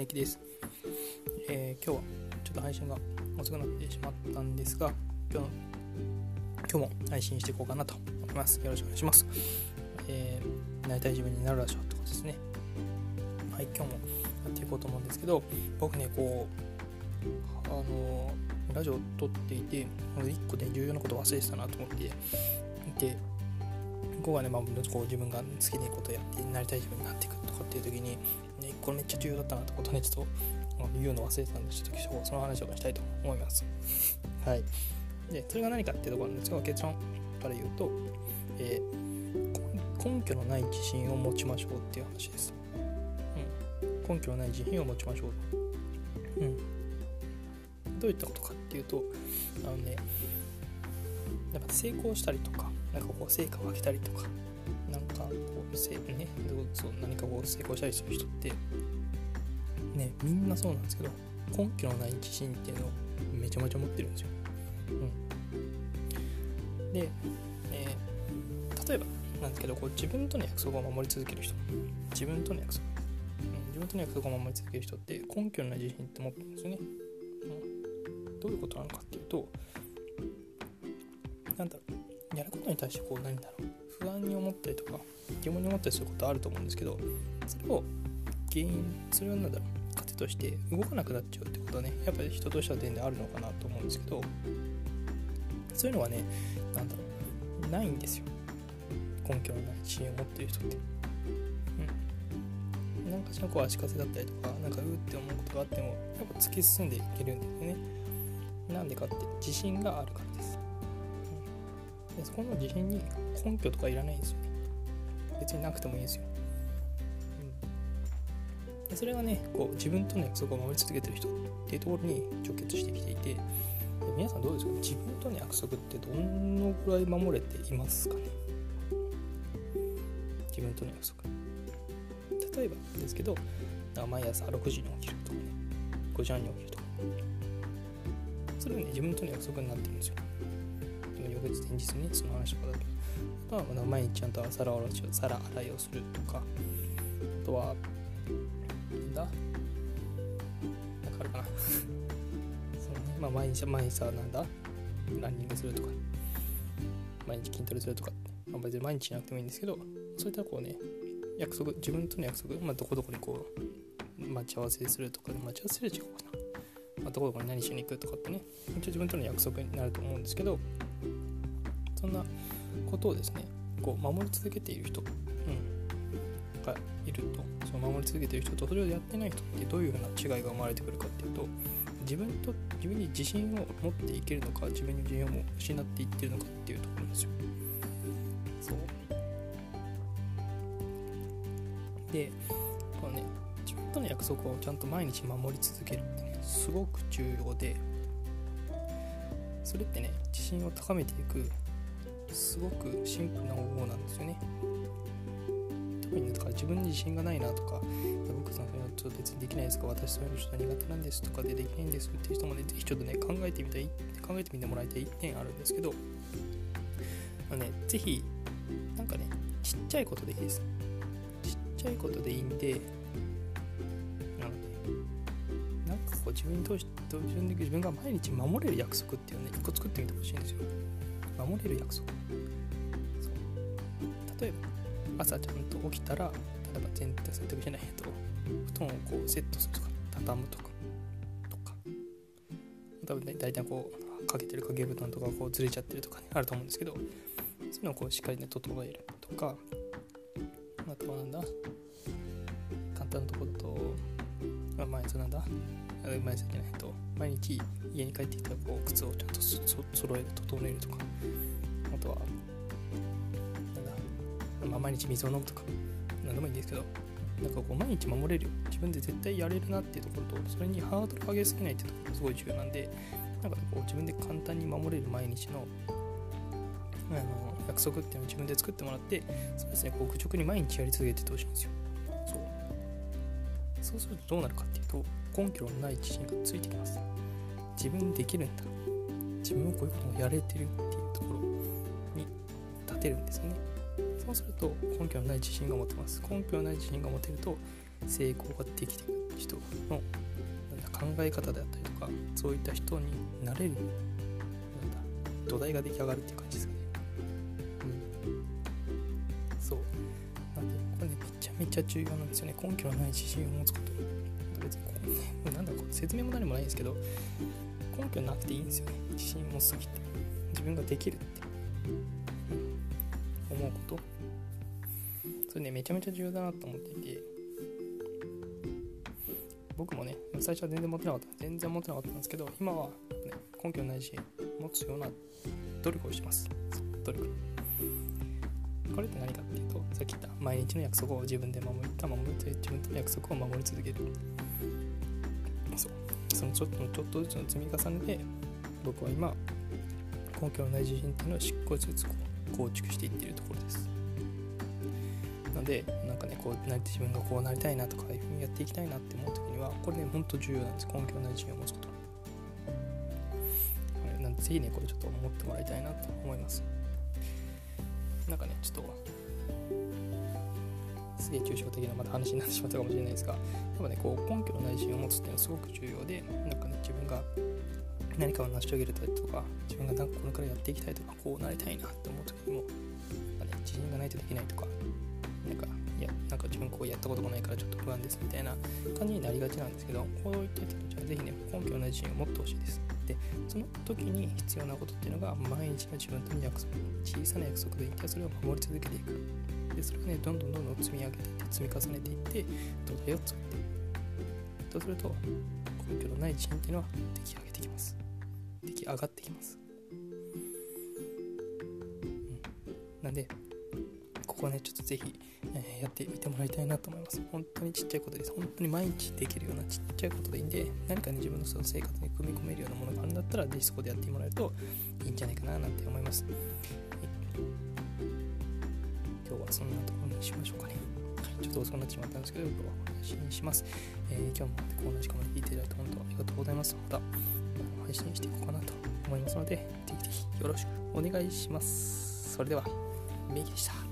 めきです、今日はちょっと配信が遅くなってしまったんですが今日も配信していこうかなと思います。よろしくお願いします、なりたい自分になるラジオってことですね。はい、今日もやっていこうと思うんですけど、僕ねラジオを撮っていて1個で重要なことを忘れてたなと思っていて、ここがね、自分が好きなことをやってなりたい自分になっていくとかっていう時に、ね、これめっちゃ重要だったなってことね、ちょっと言うの忘れてたんで、ちょっと今日その話をしたいと思いますはい。で、それが何かっていうところなんですが、結論から言うと、根拠のない自信を持ちましょうっていう話です、うん、根拠のない自信を持ちましょう、どういったことかっていうと、やっぱ成功したりとか、成果を上げたりとか、何かこう成功したりする人って、ね、みんなそうなんですけど、根拠のない自信っていうのをめちゃめちゃ持ってるんですよ。で、例えばなんですけど、自分との約束を守り続ける人、自分との約束を守り続ける人って根拠のない自信って持ってるんですよね。どういうことなのかっていうと、やることに対して不安に思ったりとか疑問に思ったりすることあると思うんですけど、それを糧として動かなくなっちゃうってことはね、やっぱり人としては全然あるのかなと思うんですけど、そういうのはね、ないんですよ、根拠のない自信を持ってる人って。なんかしら足かせだったりとか、って思うことがあっても、やっぱ突き進んでいけるんですね。なんでかって自信があるからです。で、そこの自信に根拠とかいらないんですよね。別になくてもいいんですよ。で、それがね、自分との約束を守り続けてる人っていうところに直結してきていて、で、皆さんどうですか？自分との約束ってどのくらい守れていますかね？自分との約束。例えばですけど、毎朝6時に起きるとかね、5時半に起きるとか、それはね、自分との約束になってるんですよ。でも翌日、前日に、その話とかだけど、あとは毎日ちゃんと皿洗いをするとか、あとはあるかなそう、ね、毎日ランニングするとか、毎日筋トレするとか、別に毎日しなくてもいいんですけど、そういった約束、自分との約束、どこどこに待ち合わせするとか、待ち合わせる時間かな、どこどこに何しに行くとかってね、一応自分との約束になると思うんですけど、そんなことをですね、守り続けている人、がいると、その守り続けている人とそれをやってない人ってどういうふうな違いが生まれてくるかっていうと、自分に自信を持っていけるのか、自分に自信を失っていってるのかっていうところですよ。そうで、自分との約束をちゃんと毎日守り続けるってすごく重要で、それってね、自信を高めていくすごくシンプルな方法なんですよね。特に自分に自信がないなとか、僕さんはちょっと別にできないですか、私そういうのちょっと苦手なんですとかでできないんですっていう人もね、ぜひちょっとね、考えてみてもらいたい1点あるんですけど、ぜひちっちゃいことでいいです。ちっちゃいことでいいんで、自分が毎日守れる約束っていうのを1個作ってみてほしいんですよ。守れる約束。例えば朝ちゃんと起きたら、例えば洗濯じゃないと布団をセットするとか、畳むとか、多分ね、大体かけてる掛け布団とかずれちゃってるとかね、あると思うんですけど、そういうのをしっかりね、整えるとか、あとは簡単なところだと。毎日家に帰ってきたら靴をちゃんと揃える、整えるとか、あとは毎日水を飲むとか、何でもいいんですけど、毎日守れるよ、自分で絶対やれるなっていうところと、それにハードル上げすぎないっていうところがすごい重要なんで、自分で簡単に守れる毎日の約束っていうのを自分で作ってもらって、そうですね、愚直に毎日やり続けてほしいんですよ。そうするとどうなるかっていうと、根拠のない自信がついてきます。自分できるんだ、自分もこういうことをやれてるっていうところに立てるんですよね。そうすると根拠のない自信が持てます。根拠のない自信が持てると成功ができていく。人の考え方であったりとか、そういった人になれる土台が出来上がるっていう感じですかね。そうなんでこれね、めちゃめちゃ重要なんですよね。根拠のない自信を持つこと。別にこう、ね、なんだろう、説明も何もないんですけど、根拠なくていいんですよね。自信持ちすぎて自分ができるって思うこと、それねめちゃめちゃ重要だなと思っていて、僕もね最初は全然持ってなかったんですけど、今は、ね、根拠のない自信持つような努力をしてます。努力、これって何かっていうと、さっき言った毎日の約束を自分で自分との約束を守り続ける。そのちょっとずつの積み重ねで、僕は今根拠のない自信っていうのをしっかりずつ構築していっているところです。なのでなんかね、こうなって自分がこうなりたいなとかいうふうにやっていきたいなって思う時には、これね本当重要なんです。根拠のない自信を持つこと。なんでぜひねこれちょっと思ってもらいたいなと思います。なんかねちょっとすげえ抽象的なまた話になってしまったかもしれないですが、多分ねこう根拠のない自信を持つっていうのはすごく重要で、なんかね自分が何かを成し遂げるとか、自分がなんかこれからやっていきたいとか、こうなりたいなって思う時にも、なんかね、自信がないとできないとか、なんか自分こうやったことがないからちょっと不安ですみたいな感じになりがちなんですけど、こういった人たちはぜひね根拠のない自信を持ってほしいです。でその時に必要なことっていうのが、毎日の自分との約束、小さな約束でいって、それを守り続けていく。でそれをねどんどん積み上げていって、積み重ねていって土台を作っていくとすると、根拠のない自信っていうのは出来上がってきます。なんでここはねちょっとぜひやってみてもらいたいなと思います。本当にちっちゃいことです。本当に毎日できるようなちっちゃいことでいいんで、何かね自分のその生活に組み込めるようなものがあるんだったら、ぜひそこでやってもらえるといいんじゃないかななんて思います。今日はそんなところにしましょうかね。ちょっと遅くなってしまったんですけど、今日はお話にします。今日も同じコメント聞いていただいて本当ありがとうございます。また配信していこうかなと思いますので、ぜひよろしくお願いします。それではメイキでした。